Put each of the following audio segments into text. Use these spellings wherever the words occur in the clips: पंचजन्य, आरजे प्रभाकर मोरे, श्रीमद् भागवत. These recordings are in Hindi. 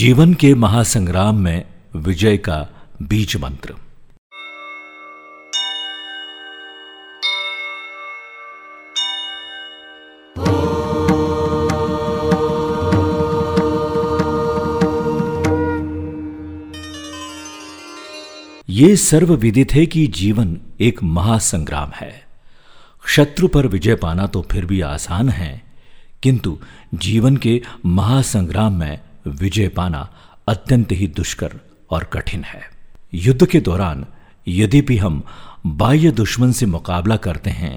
जीवन के महासंग्राम में विजय का बीज मंत्र। ये सर्वविदित है कि जीवन एक महासंग्राम है। शत्रु पर विजय पाना तो फिर भी आसान है, किंतु जीवन के महासंग्राम में विजय पाना अत्यंत ही दुष्कर और कठिन है। युद्ध के दौरान यदि भी हम बाह्य दुश्मन से मुकाबला करते हैं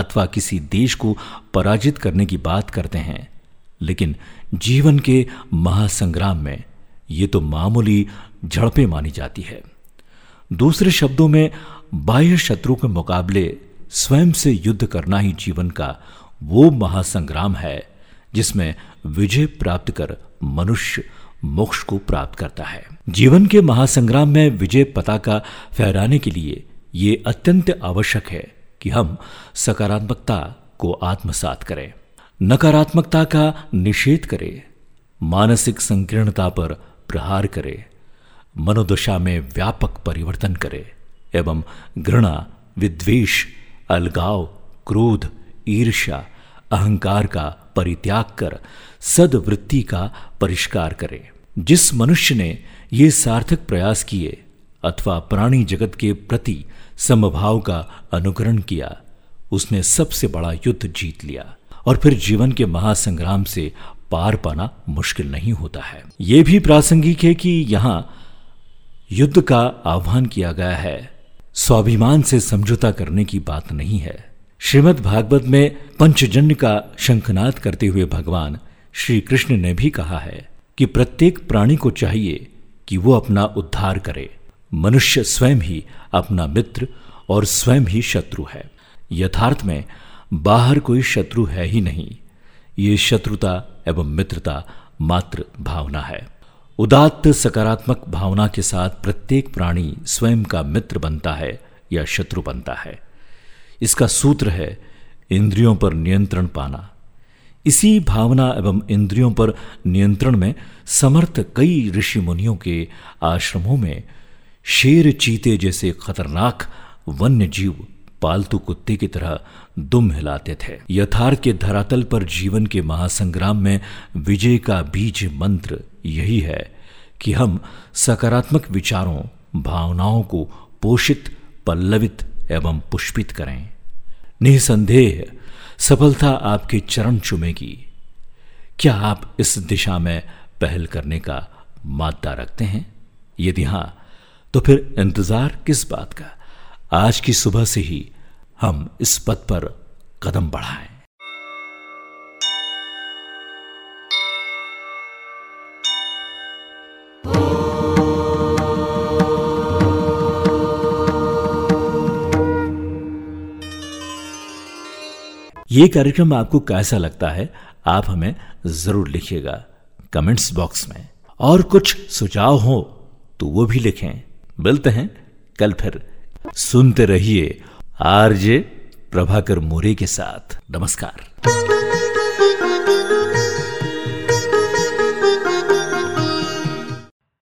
अथवा किसी देश को पराजित करने की बात करते हैं, लेकिन जीवन के महासंग्राम में ये तो मामूली झड़पें मानी जाती है। दूसरे शब्दों में बाह्य शत्रु के मुकाबले स्वयं से युद्ध करना ही जीवन का वो महासंग्राम है जिसमें विजय प्राप्त कर मनुष्य मोक्ष को प्राप्त करता है। जीवन के महासंग्राम में विजय पताका फहराने के लिए ये अत्यंत आवश्यक है कि हम सकारात्मकता को आत्मसात करें, नकारात्मकता का निषेध करें, मानसिक संकीर्णता पर प्रहार करें, मनोदशा में व्यापक परिवर्तन करें एवं घृणा, विद्वेष, अलगाव, क्रोध, ईर्ष्या, अहंकार का परित्याग कर सद्वृत्ति का परिष्कार करें। जिस मनुष्य ने ये सार्थक प्रयास किए अथवा प्राणी जगत के प्रति समभाव का अनुकरण किया, उसने सबसे बड़ा युद्ध जीत लिया और फिर जीवन के महासंग्राम से पार पाना मुश्किल नहीं होता है। ये भी प्रासंगिक है कि यहाँ युद्ध का आह्वान किया गया है, स्वाभिमान से समझौता करने की बात नहीं है। श्रीमद् भागवत में पंचजन्य का शंखनाद करते हुए भगवान श्री कृष्ण ने भी कहा है कि प्रत्येक प्राणी को चाहिए कि वो अपना उद्धार करे। मनुष्य स्वयं ही अपना मित्र और स्वयं ही शत्रु है। यथार्थ में बाहर कोई शत्रु है ही नहीं। ये शत्रुता एवं मित्रता मात्र भावना है। उदात्त सकारात्मक भावना के साथ प्रत्येक प्राणी स्वयं का मित्र बनता है या शत्रु बनता है। इसका सूत्र है इंद्रियों पर नियंत्रण पाना। इसी भावना एवं इंद्रियों पर नियंत्रण में समर्थ कई ऋषि मुनियों के आश्रमों में शेर, चीते जैसे खतरनाक वन्य जीव पालतू कुत्ते की तरह दुम हिलाते थे। यथार्थ के धरातल पर जीवन के महासंग्राम में विजय का बीज मंत्र यही है कि हम सकारात्मक विचारों, भावनाओं को पोषित, पल्लवित एवं पुष्पित करें। निसंदेह सफलता आपके चरण चूमेगी। क्या आप इस दिशा में पहल करने का मादा रखते हैं? यदि हां, तो फिर इंतजार किस बात का? आज की सुबह से ही हम इस पथ पर कदम बढ़ाएं। ये कार्यक्रम आपको कैसा लगता है, आप हमें जरूर लिखिएगा कमेंट्स बॉक्स में। और कुछ सुझाव हो तो वो भी लिखें। मिलते हैं कल फिर। सुनते रहिए आरजे प्रभाकर मोरे के साथ। नमस्कार।